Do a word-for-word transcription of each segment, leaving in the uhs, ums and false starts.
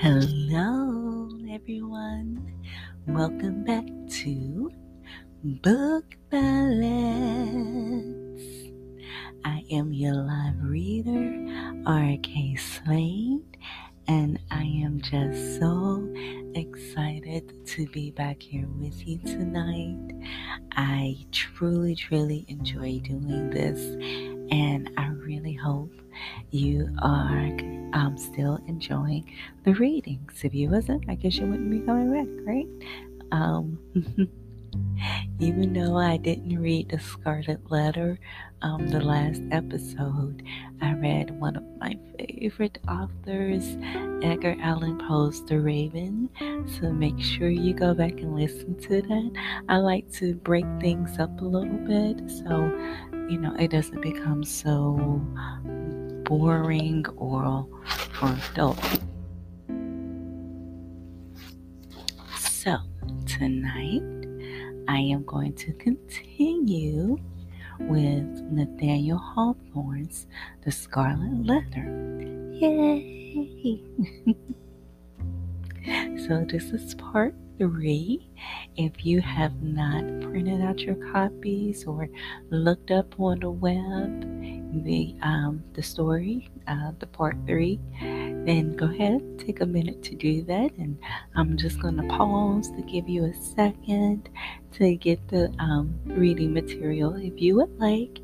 Hello, everyone. Welcome back to Book Ballads. I am your live reader, R K Slade, and I am just so excited to be back here with you tonight. I truly, truly enjoy doing this, and I really hope you are um, still enjoying the readings. If you wasn't, I guess you wouldn't be coming back, right? Um, even though I didn't read The Scarlet Letter, um, the last episode, I read one of my favorite authors, Edgar Allan Poe's The Raven. So make sure you go back and listen to that. I like to break things up a little bit so, you know, it doesn't become so boring or or dull. So tonight I am going to continue with Nathaniel Hawthorne's The Scarlet Letter. Yay! So this is part three. If you have not printed out your copies or looked up on the web the um the story, uh the part three, then go ahead, take a minute to do that, and I'm just gonna pause to give you a second to get the um reading material if you would like,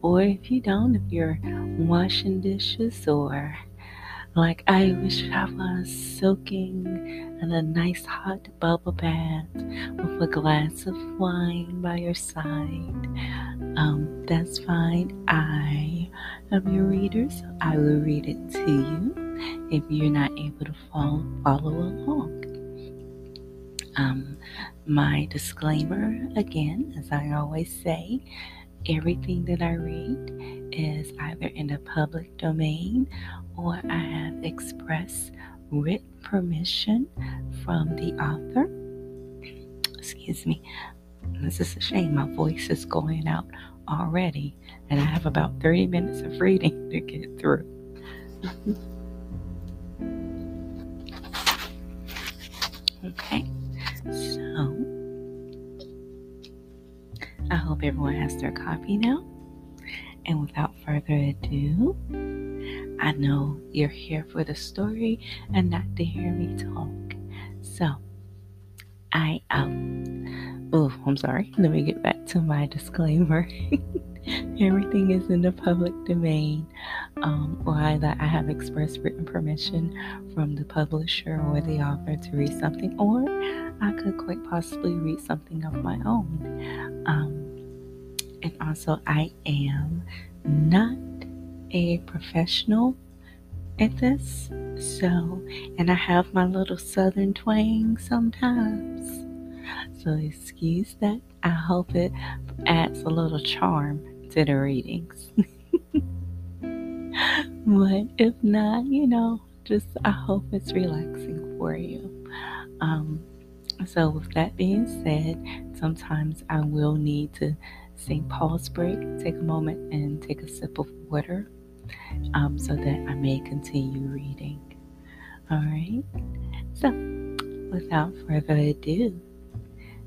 or if you don't, if you're washing dishes or like I wish I was soaking in a nice hot bubble bath with a glass of wine by your side. Um, that's fine. I am your reader, so I will read it to you if you're not able to follow, follow along. Um, my disclaimer again, as I always say, everything that I read is either in the public domain or I have express written permission from the author. Excuse me. This is a shame. My voice is going out already, and I have about thirty minutes of reading to get through. Okay. So, I hope everyone has their copy now. And without further ado, I know you're here for the story and not to hear me talk. So, I um, oh, I'm sorry. Let me get back to my disclaimer. Everything is in the public domain, um, or either I have express written permission from the publisher or the author to read something, or I could quite possibly read something of my own. Um, and also, I am not a professional at this, so, and I have my little southern twang sometimes, so excuse that. I hope it adds a little charm to the readings. But if not, you know, just I hope it's relaxing for you. Um, so with that being said, sometimes I will need to say pause break, take a moment and take a sip of water, um, so that I may continue reading. All right, so without further ado,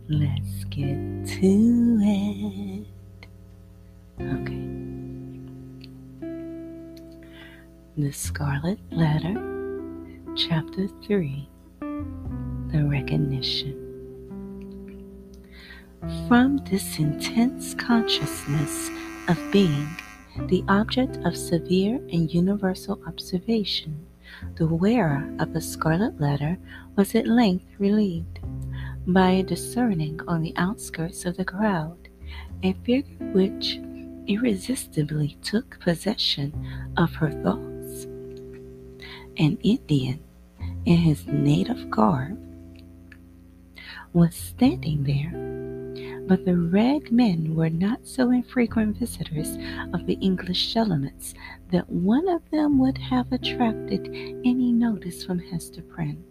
let's get to it. Okay. The Scarlet Letter, Chapter three, The Recognition. From this intense consciousness of being the object of severe and universal observation, the wearer of the scarlet letter was at length relieved by a discerning on the outskirts of the crowd, a figure which irresistibly took possession of her thoughts. An Indian in his native garb was standing there, but the red men were not so infrequent visitors of the English settlements that one of them would have attracted any notice from Hester Prynne.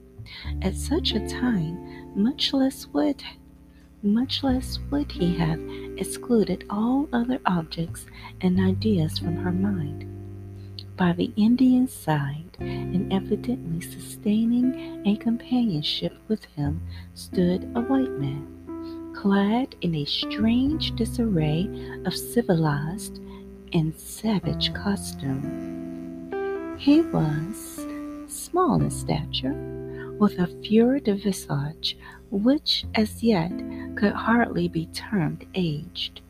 At such a time, much less would, much less would he have excluded all other objects and ideas from her mind. by the Indian's side, and evidently sustaining a companionship with him stood a white man, clad in a strange disarray of civilized and savage costume. He was small in stature, with a florid visage which as yet could hardly be termed aged.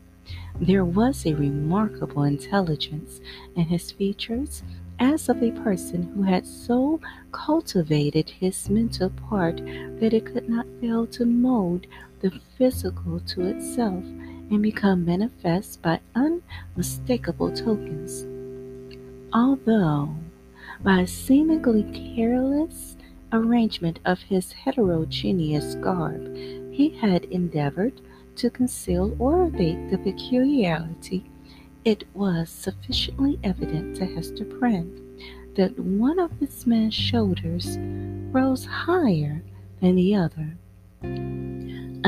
There was a remarkable intelligence in his features, as of a person who had so cultivated his mental part that it could not fail to mold the physical to itself and become manifest by unmistakable tokens. Although, by a seemingly careless arrangement of his heterogeneous garb, he had endeavored to conceal or abate the peculiarity, it was sufficiently evident to Hester Prynne that one of this man's shoulders rose higher than the other.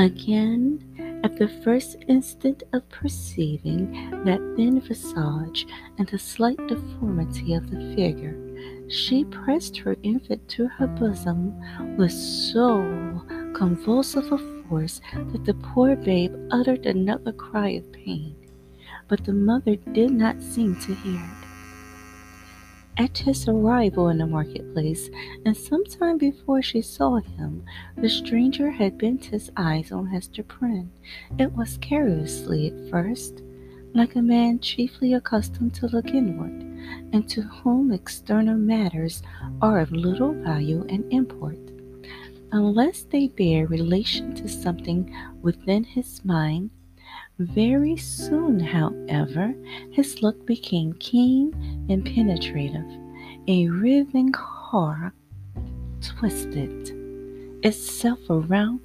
Again, at the first instant of perceiving that thin visage and the slight deformity of the figure, she pressed her infant to her bosom with so convulsive a force that the poor babe uttered another cry of pain, but the mother did not seem to hear it. At his arrival in the marketplace, and some time before she saw him, the stranger had bent his eyes on Hester Prynne. It was carelessly at first, like a man chiefly accustomed to look inward, and to whom external matters are of little value and import, unless they bear relation to something within his mind. Very soon, however, his look became keen and penetrative. A writhing horror twisted itself around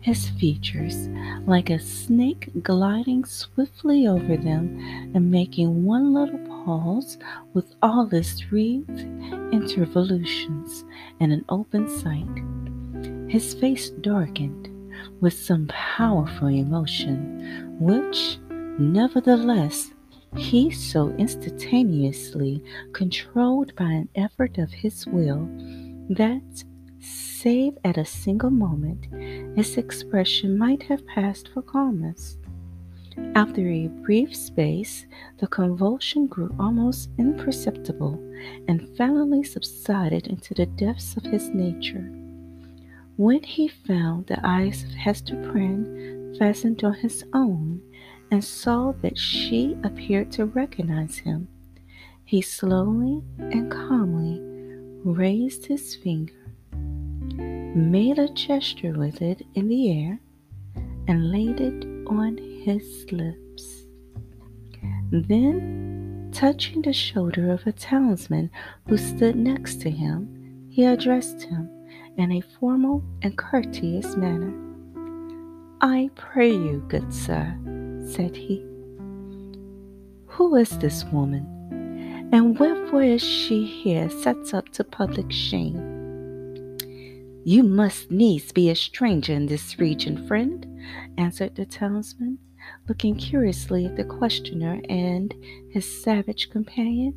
his features, like a snake gliding swiftly over them and making one little pause with all its wreathed intervolutions and an open sight. His face darkened with some powerful emotion, which, nevertheless, he so instantaneously controlled by an effort of his will that, save at a single moment, his expression might have passed for calmness. After a brief space, the convulsion grew almost imperceptible, and finally subsided into the depths of his nature. When he found the eyes of Hester Prynne fastened on his own, and saw that she appeared to recognize him, he slowly and calmly raised his finger, made a gesture with it in the air, and laid it on his lips. Then, touching the shoulder of a townsman who stood next to him, he addressed him in a formal and courteous manner. "I pray you, good sir," said he, "who is this woman, and wherefore is she here set up to public shame? You must needs be a stranger in this region, friend," answered the townsman, looking curiously at the questioner and his savage companion,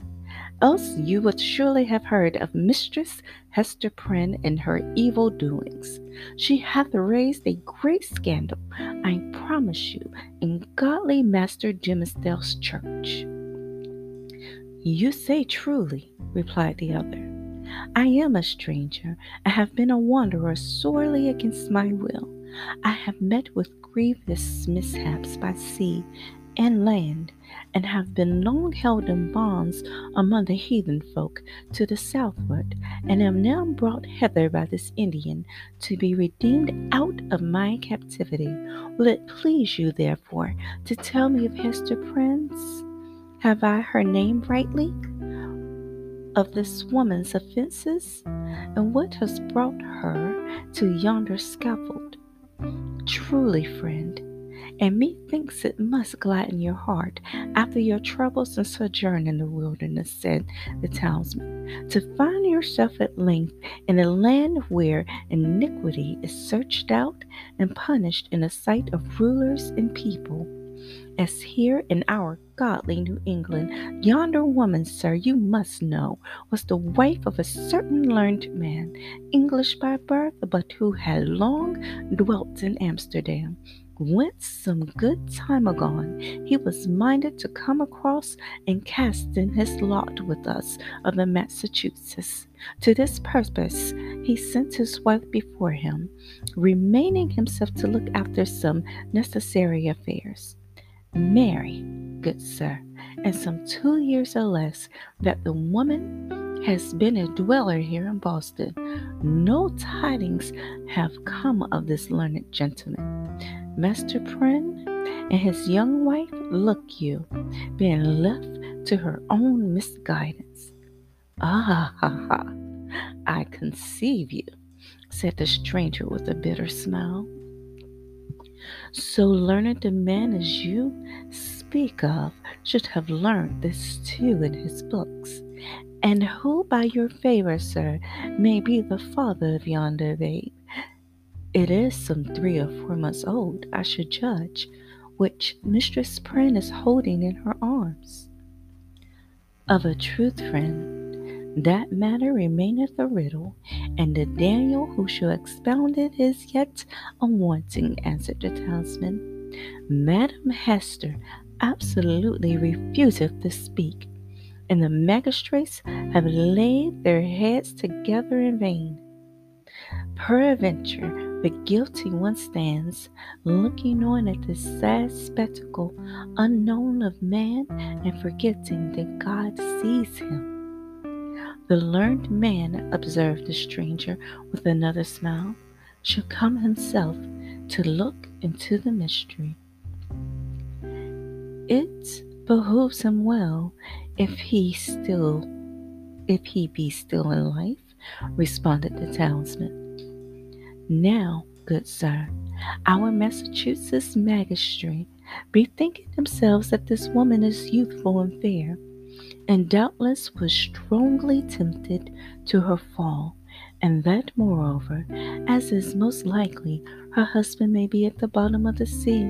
"else you would surely have heard of Mistress Hester Prynne and her evil doings. She hath raised a great scandal, I promise you, in godly Master Dimmesdale's church." "You say truly," replied the other. "I am a stranger, and have been a wanderer sorely against my will. I have met with grievous mishaps by sea and land, and have been long held in bonds among the heathen folk to the southward, and am now brought hither by this Indian to be redeemed out of my captivity. Will it please you, therefore, to tell me of Hester Prynne's, have I her name rightly, of this woman's offenses, and what has brought her to yonder scaffold? Truly, friend, and methinks it must gladden your heart, after your troubles and sojourn in the wilderness," said the townsman, "to find yourself at length in a land where iniquity is searched out and punished in the sight of rulers and people, as here in our godly New England. Yonder woman, sir, you must know, was the wife of a certain learned man, English by birth, but who had long dwelt in Amsterdam, whence some good time agone he was minded to come across and cast in his lot with us of the Massachusetts. To this purpose he sent his wife before him, remaining himself to look after some necessary affairs. Marry, good sir, and some two years or less that the woman has been a dweller here in Boston. No tidings have come of this learned gentleman. Master Prynne and his young wife, look you, being left to her own misguidance. Ah, ha, ha, I conceive you, said the stranger with a bitter smile. So learned a man as you speak of should have learned this too in his books, and who by your favor, sir, may be the father of yonder babe. It is some three or four months old, I should judge, which Mistress Prynne is holding in her arms. Of a truth, friend, that matter remaineth a riddle, and the Daniel who shall expound it is yet a-wanting, answered the townsman. Madam Hester absolutely refuseth to speak, and the magistrates have laid their heads together in vain. Peradventure, the guilty one stands, looking on at this sad spectacle, unknown of man, and forgetting that God sees him. The learned man, observed the stranger with another smile, shall come himself to look into the mystery. It behooves him well, if he still, if he be still in life, responded the townsman. Now, good sir, our Massachusetts magistrate, bethinking themselves that this woman is youthful and fair, and doubtless was strongly tempted to her fall, and that, moreover, as is most likely, her husband may be at the bottom of the sea,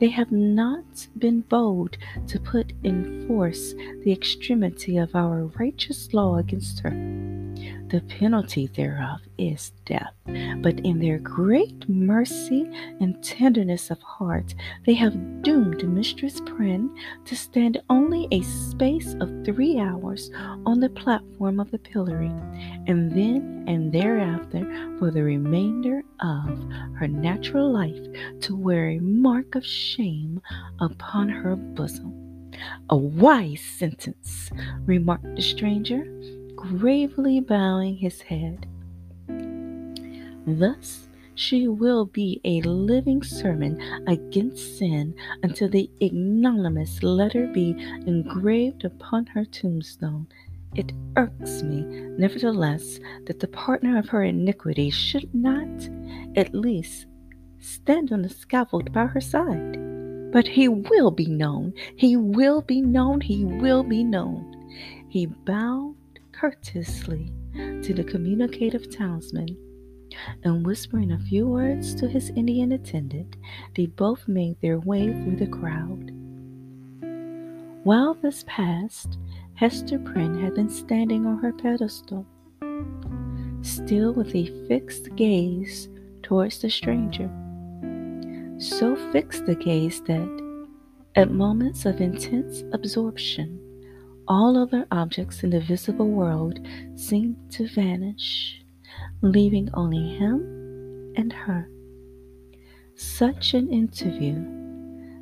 they have not been bold to put in force the extremity of our righteous law against her. The penalty thereof is death, but in their great mercy and tenderness of heart, they have doomed Mistress Prynne to stand only a space of three hours on the platform of the pillory, and then and thereafter for the remainder of her natural life to wear a mark of shame upon her bosom. A wise sentence, remarked the stranger, gravely bowing his head. Thus she will be a living sermon against sin until the ignominious letter be engraved upon her tombstone. It irks me, nevertheless, that the partner of her iniquity should not, at least, stand on the scaffold by her side. But he will be known, he will be known, he will be known. He bowed courteously to the communicative townsman, and whispering a few words to his Indian attendant, they both made their way through the crowd. While this passed, Hester Prynne had been standing on her pedestal, still with a fixed gaze towards the stranger, so fixed a gaze that, at moments of intense absorption, all other objects in the visible world seemed to vanish, leaving only him and her. Such an interview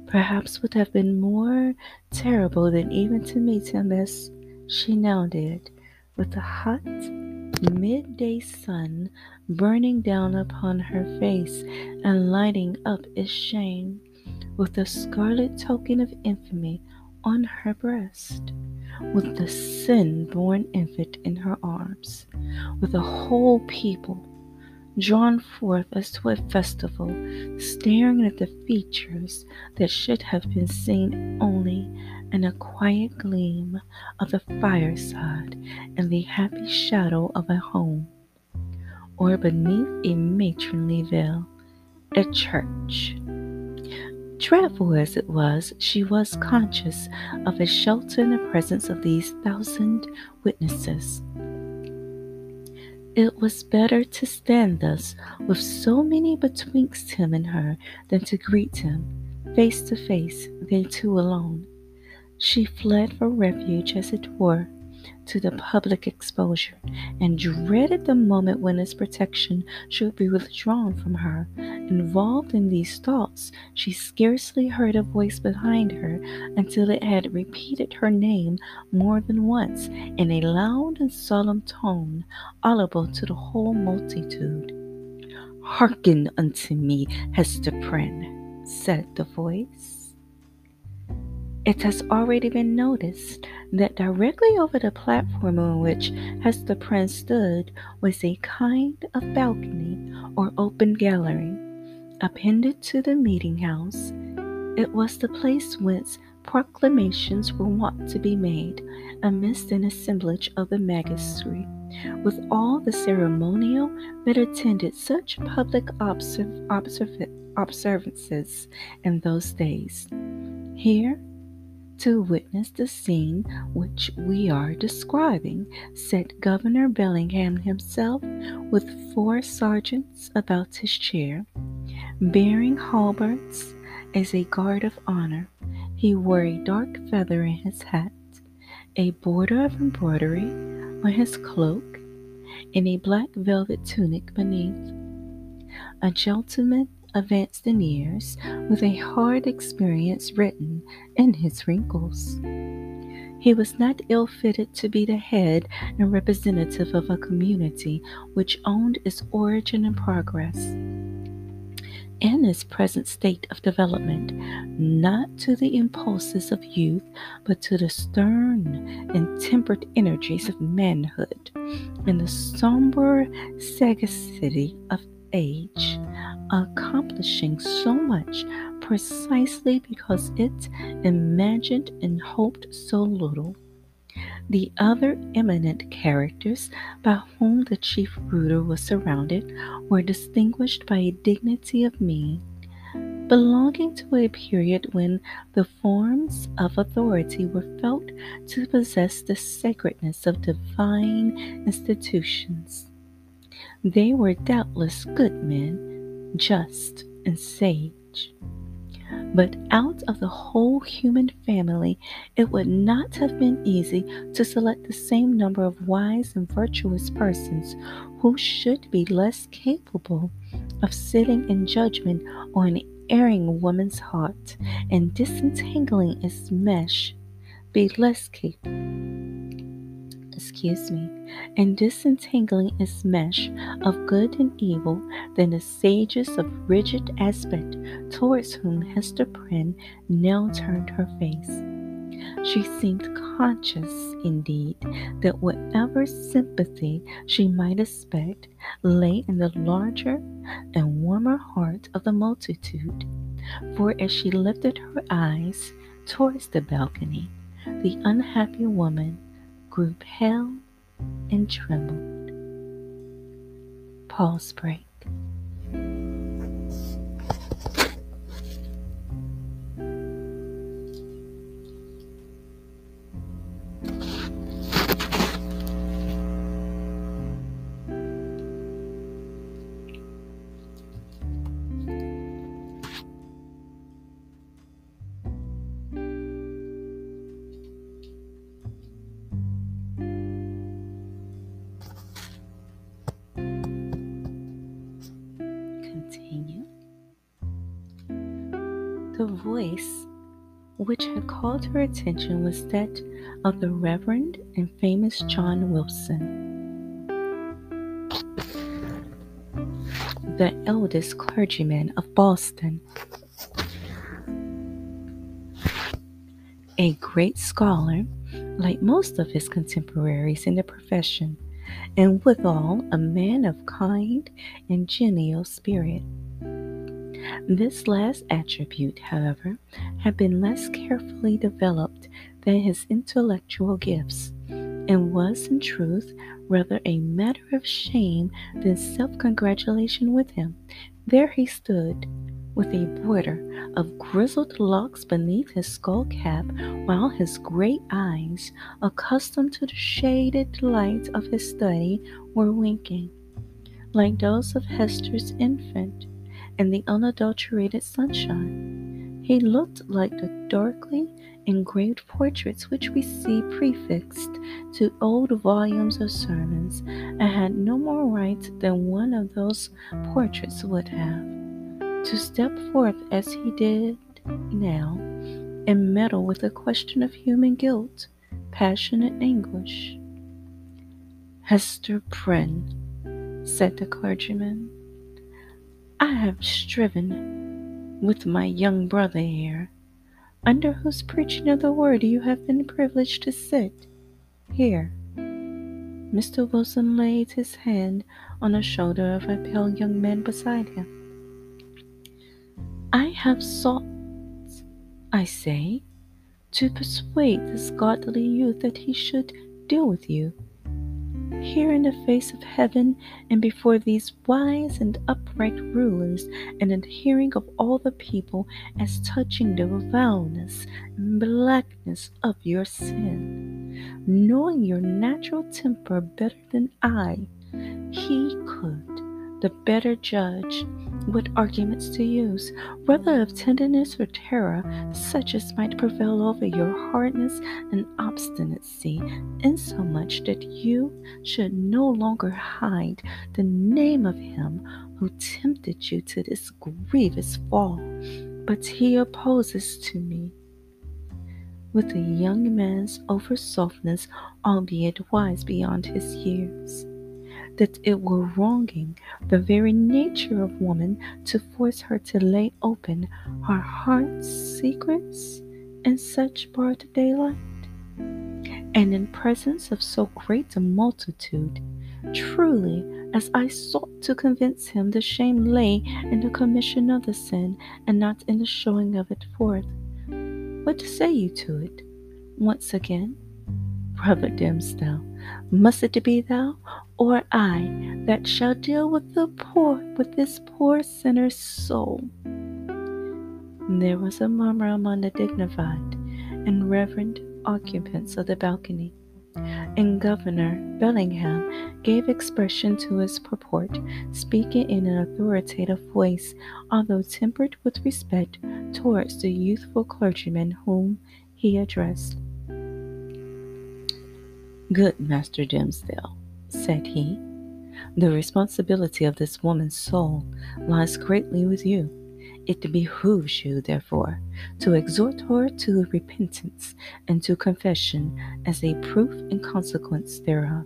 perhaps would have been more terrible than even to meet him as she now did, with the hot midday sun burning down upon her face and lighting up its shame with a scarlet token of infamy on her breast, with the sin-born infant in her arms, with a whole people drawn forth as to a festival, staring at the features that should have been seen only in a quiet gleam of the fireside and the happy shadow of a home, or beneath a matronly veil at church. Dreadful as it was, she was conscious of a shelter in the presence of these thousand witnesses. It was better to stand thus, with so many betwixt him and her, than to greet him, face to face, they two alone. She fled for refuge, as it were, to the public exposure, and dreaded the moment when his protection should be withdrawn from her. Involved in these thoughts, she scarcely heard a voice behind her until it had repeated her name more than once in a loud and solemn tone, audible to the whole multitude. "Hearken unto me, Hester Prynne," said the voice. It has already been noticed that directly over the platform on which Hester Prynne stood was a kind of balcony or open gallery, appended to the meeting house. It was the place whence proclamations were wont to be made, amidst an assemblage of the magistracy, with all the ceremonial that attended such public observ- observ- observances in those days. Here, to witness the scene which we are describing, sat Governor Bellingham himself, with four sergeants about his chair, bearing halberds as a guard of honor. He wore a dark feather in his hat, a border of embroidery on his cloak, and a black velvet tunic beneath. A gentleman advanced in years, with a hard experience written in his wrinkles. He was not ill-fitted to be the head and representative of a community which owned its origin and progress, and its present state of development, not to the impulses of youth, but to the stern and tempered energies of manhood, and the somber sagacity of age, accomplishing so much precisely because it imagined and hoped so little. The other eminent characters by whom the chief ruler was surrounded were distinguished by a dignity of mien, belonging to a period when the forms of authority were felt to possess the sacredness of divine institutions. They were doubtless good men, just and sage. But out of the whole human family, it would not have been easy to select the same number of wise and virtuous persons who should be less capable of sitting in judgment on an erring woman's heart, and disentangling its mesh, be less capable. Excuse me, and disentangling its mesh of good and evil than the sages of rigid aspect towards whom Hester Prynne now turned her face. She seemed conscious, indeed, that whatever sympathy she might expect lay in the larger and warmer heart of the multitude, for as she lifted her eyes towards the balcony, the unhappy woman grew pale and trembled. Pause break. The voice which had called her attention was that of the Reverend and famous John Wilson, the eldest clergyman of Boston, a great scholar, like most of his contemporaries in the profession, and withal a man of kind and genial spirit. This last attribute, however, had been less carefully developed than his intellectual gifts, and was, in truth, rather a matter of shame than self-congratulation with him. There he stood, with a border of grizzled locks beneath his skull cap, while his great eyes, accustomed to the shaded light of his study, were winking, like those of Hester's infant, in the unadulterated sunshine. He looked like the darkly engraved portraits which we see prefixed to old volumes of sermons, and had no more right than one of those portraits would have, to step forth as he did now, and meddle with the question of human guilt, passion, and anguish. "Hester Prynne," said the clergyman, "I have striven with my young brother here, under whose preaching of the word you have been privileged to sit here." Mister Wilson laid his hand on the shoulder of a pale young man beside him. "I have sought, I say, to persuade this godly youth that he should deal with you, here in the face of heaven and before these wise and upright rulers, and in the hearing of all the people, as touching the vileness and blackness of your sin. Knowing your natural temper better than I, he could the better judge what arguments to use, whether of tenderness or terror, such as might prevail over your hardness and obstinacy, insomuch that you should no longer hide the name of him who tempted you to this grievous fall. But he opposes to me with a young man's over-softness, albeit wise beyond his years, that it were wronging the very nature of woman to force her to lay open her heart's secrets in such broad daylight, and in presence of so great a multitude. Truly, as I sought to convince him, the shame lay in the commission of the sin, and not in the showing of it forth. What say you to it? Once again, Brother Dimmesdale, must it be thou or I that shall deal with the poor, with this poor sinner's soul?" There was a murmur among the dignified and reverend occupants of the balcony, and Governor Bellingham gave expression to his purport, speaking in an authoritative voice, although tempered with respect towards the youthful clergyman whom he addressed. "Good Master Dimmesdale," said he, "the responsibility of this woman's soul lies greatly with you. It behooves you, therefore, to exhort her to repentance and to confession as a proof and consequence thereof."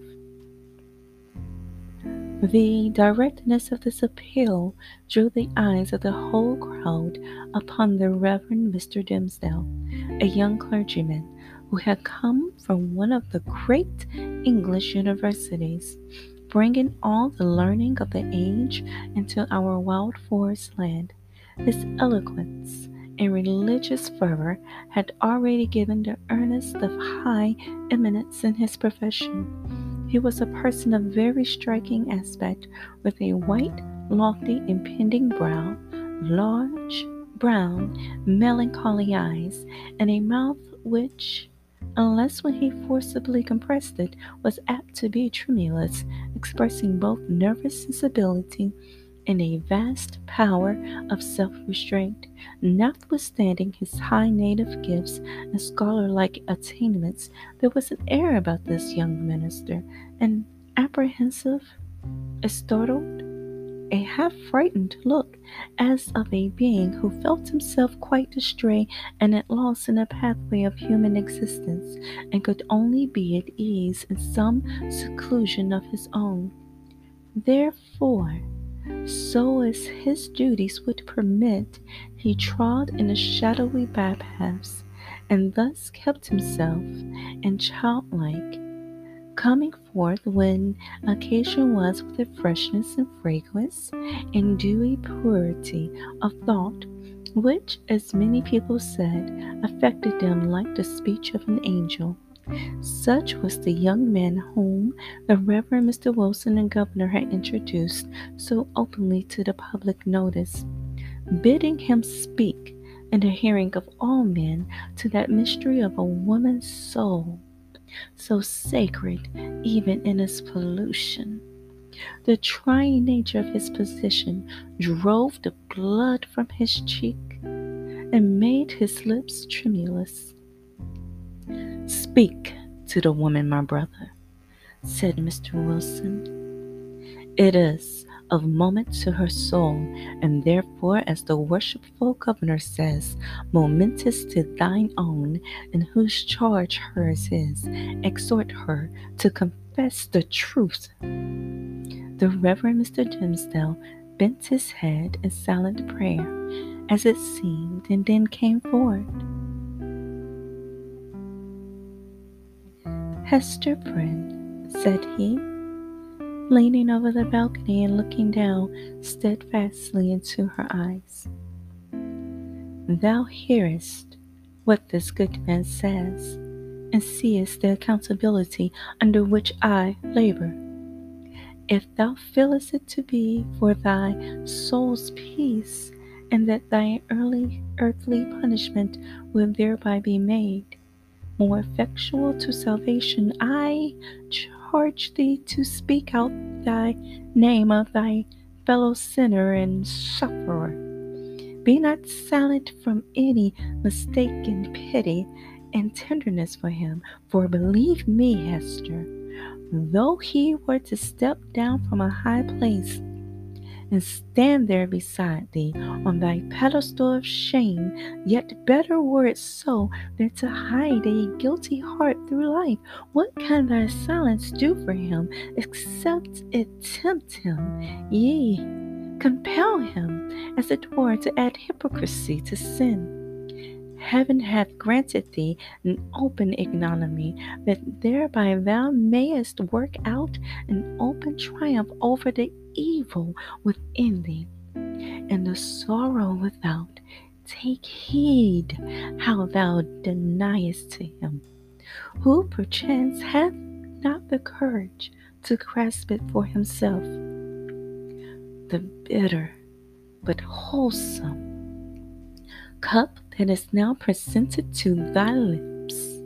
The directness of this appeal drew the eyes of the whole crowd upon the Reverend Mister Dimmesdale, a young clergyman who had come from one of the great English universities, bringing all the learning of the age into our wild forest land. His eloquence and religious fervor had already given the earnest of high eminence in his profession. He was a person of very striking aspect, with a white, lofty, impending brow, large, brown, melancholy eyes, and a mouth which, unless when he forcibly compressed it, was apt to be tremulous, expressing both nervous sensibility and a vast power of self-restraint, notwithstanding his high native gifts and scholar-like attainments. There was an air about this young minister, an apprehensive, a startled, a half-frightened look, as of a being who felt himself quite astray and at loss in the pathway of human existence, and could only be at ease in some seclusion of his own. Therefore, so as his duties would permit, he trod in the shadowy bypaths, and thus kept himself in childlike, coming forth when occasion was with the freshness and fragrance and dewy purity of thought, which, as many people said, affected them like the speech of an angel. Such was the young man whom the Reverend Mister Wilson and Governor had introduced so openly to the public notice, bidding him speak in the hearing of all men, to that mystery of a woman's soul, so sacred even in its pollution. The trying nature of his position drove the blood from his cheek and made his lips tremulous. "Speak to the woman, my brother," said Mister Wilson. "It is of moment to her soul, and therefore, as the worshipful governor says, momentous to thine own, in whose charge hers is. Exhort her to confess the truth." The Reverend Mister Dimmesdale bent his head in silent prayer, as it seemed, and then came forward. "Hester Prynne," said he, leaning over the balcony and looking down steadfastly into her eyes, "thou hearest what this good man says, and seest the accountability under which I labor. If thou feelest it to be for thy soul's peace, and that thy early earthly punishment will thereby be made more effectual to salvation, I charge thee to speak out thy name of thy fellow sinner and sufferer. Be not silent from any mistaken pity and tenderness for him, for believe me, Hester, though he were to step down from a high place and stand there beside thee on thy pedestal of shame, yet better were it so than to hide a guilty heart through life. What can thy silence do for him, except it tempt him, yea, compel him, as it were, to add hypocrisy to sin? Heaven hath granted thee an open ignominy, that thereby thou mayest work out an open triumph over the evil within thee, and the sorrow without. Take heed how thou deniest to him, who perchance hath not the courage to grasp it for himself. The bitter but wholesome cup that is now presented to thy lips."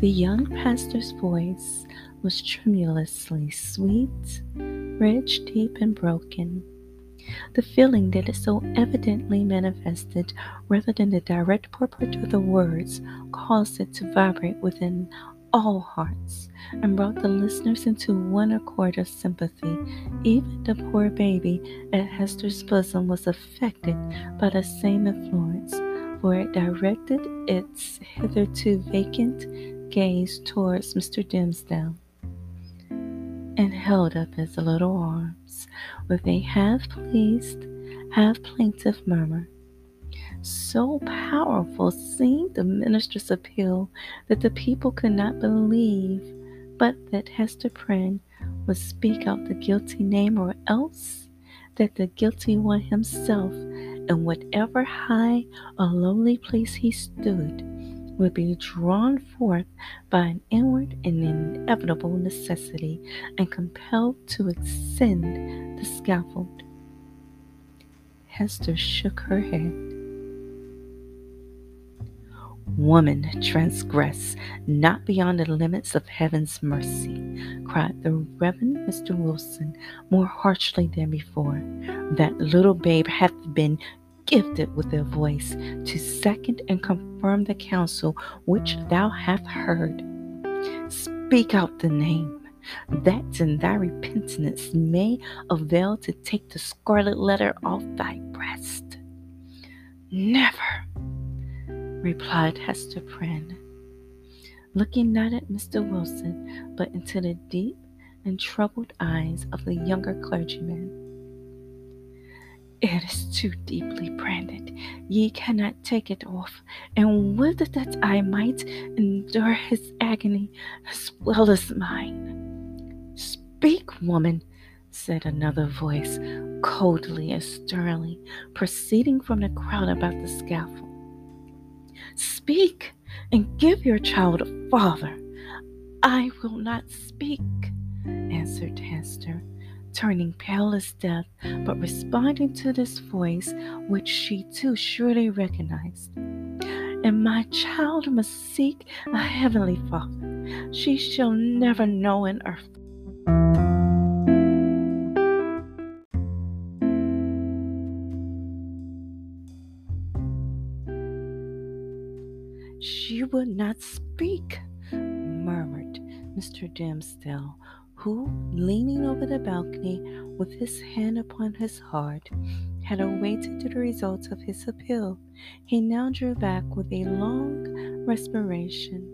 The young pastor's voice was tremulously sweet, rich, deep, and broken. The feeling that it so evidently manifested, rather than the direct purport of the words, caused it to vibrate within all hearts, and brought the listeners into one accord of sympathy. Even the poor baby at Hester's bosom was affected by the same influence, for it directed its hitherto vacant gaze towards Mister Dimmesdale, and held up his little arms with a half-pleased, half-plaintive murmur. So powerful seemed the minister's appeal that the people could not believe but that Hester Prynne would speak out the guilty name, or else that the guilty one himself, in whatever high or lowly place he stood, would be drawn forth by an inward and inevitable necessity, and compelled to ascend the scaffold. Hester shook her head. "Woman, transgress not beyond the limits of heaven's mercy," cried the Reverend Mister Wilson, more harshly than before. "That little babe hath been gifted with a voice to second and confirm the counsel which thou hast heard. Speak out the name, that in thy repentance may avail to take the scarlet letter off thy breast." "Never," replied Hester Prynne, looking not at Mister Wilson, but into the deep and troubled eyes of the younger clergyman. "It is too deeply branded. Ye cannot take it off, and would that I might endure his agony as well as mine." "Speak, woman," said another voice, coldly and sternly, proceeding from the crowd about the scaffold. "Speak, and give your child a father." "I will not speak," answered Hester, turning pale as death, but responding to this voice, which she too surely recognized. And my child must seek a heavenly father. She shall never know an earth. She would not speak, murmured Mister Dimmesdale, who, leaning over the balcony with his hand upon his heart, had awaited the results of his appeal. He now drew back with a long respiration.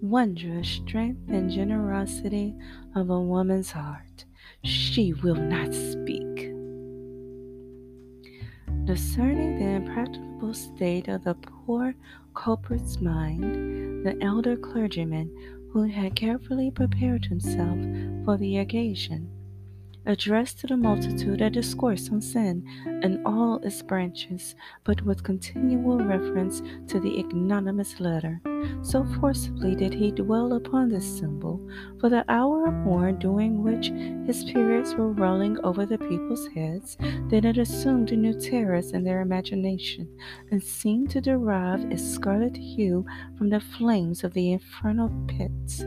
Wondrous strength and generosity of a woman's heart. She will not speak. Discerning the impracticable state of the poor culprit's mind, the elder clergyman, who had carefully prepared himself for the occasion, addressed to the multitude a discourse on sin and all its branches, but with continual reference to the ignominious letter. So forcibly did he dwell upon this symbol for the hour or more during which his periods were rolling over the people's heads, that it assumed new terrors in their imagination, and seemed to derive its scarlet hue from the flames of the infernal pits.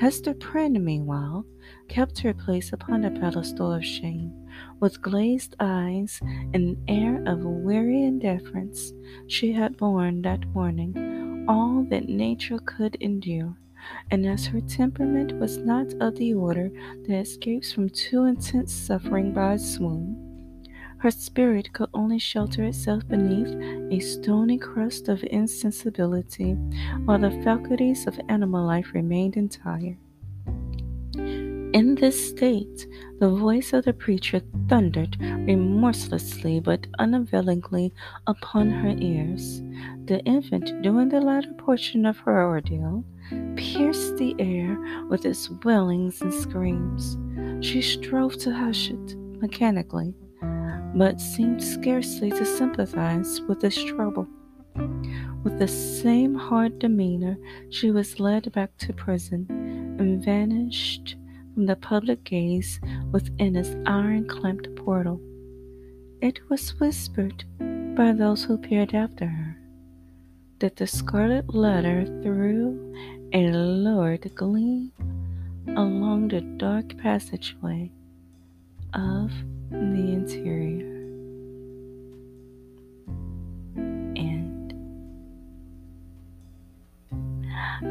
Hester Prynne, meanwhile, kept her place upon the pedestal of shame. With glazed eyes and an air of weary indifference, she had borne that morning all that nature could endure, and as her temperament was not of the order that escapes from too intense suffering by a swoon, her spirit could only shelter itself beneath a stony crust of insensibility, while the faculties of animal life remained entire. In this state, the voice of the preacher thundered remorselessly but unavailingly upon her ears. The infant, during the latter portion of her ordeal, pierced the air with its wailings and screams. She strove to hush it mechanically, but seemed scarcely to sympathize with this trouble. With the same hard demeanor, she was led back to prison, and vanished from the public gaze within its iron-clamped portal. It was whispered by those who peered after her that the scarlet letter threw a lurid gleam along the dark passageway of the interior. And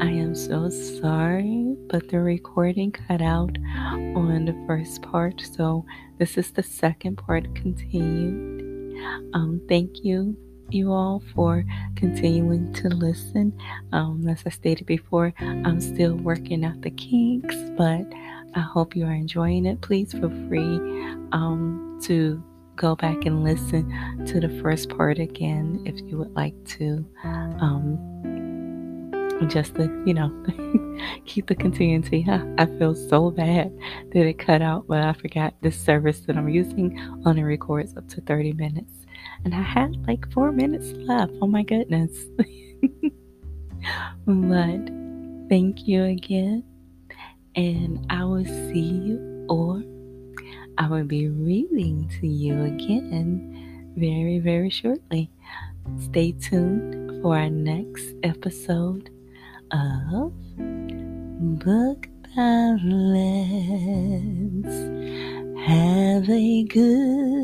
I am so sorry, but the recording cut out on the first part, so this is the second part continued. Um, thank you, you all, for continuing to listen. Um, as I stated before, I'm still working out the kinks, but I hope you are enjoying it. Please feel free um, to go back and listen to the first part again if you would like to, um, just to, you know, keep the continuity. Huh? I feel so bad that it cut out, but I forgot this service that I'm using only records up to thirty minutes. And I had like four minutes left. Oh my goodness. But thank you again. And I will see you, or I will be reading to you again very, very shortly. Stay tuned for our next episode of Book Ballads. Have a good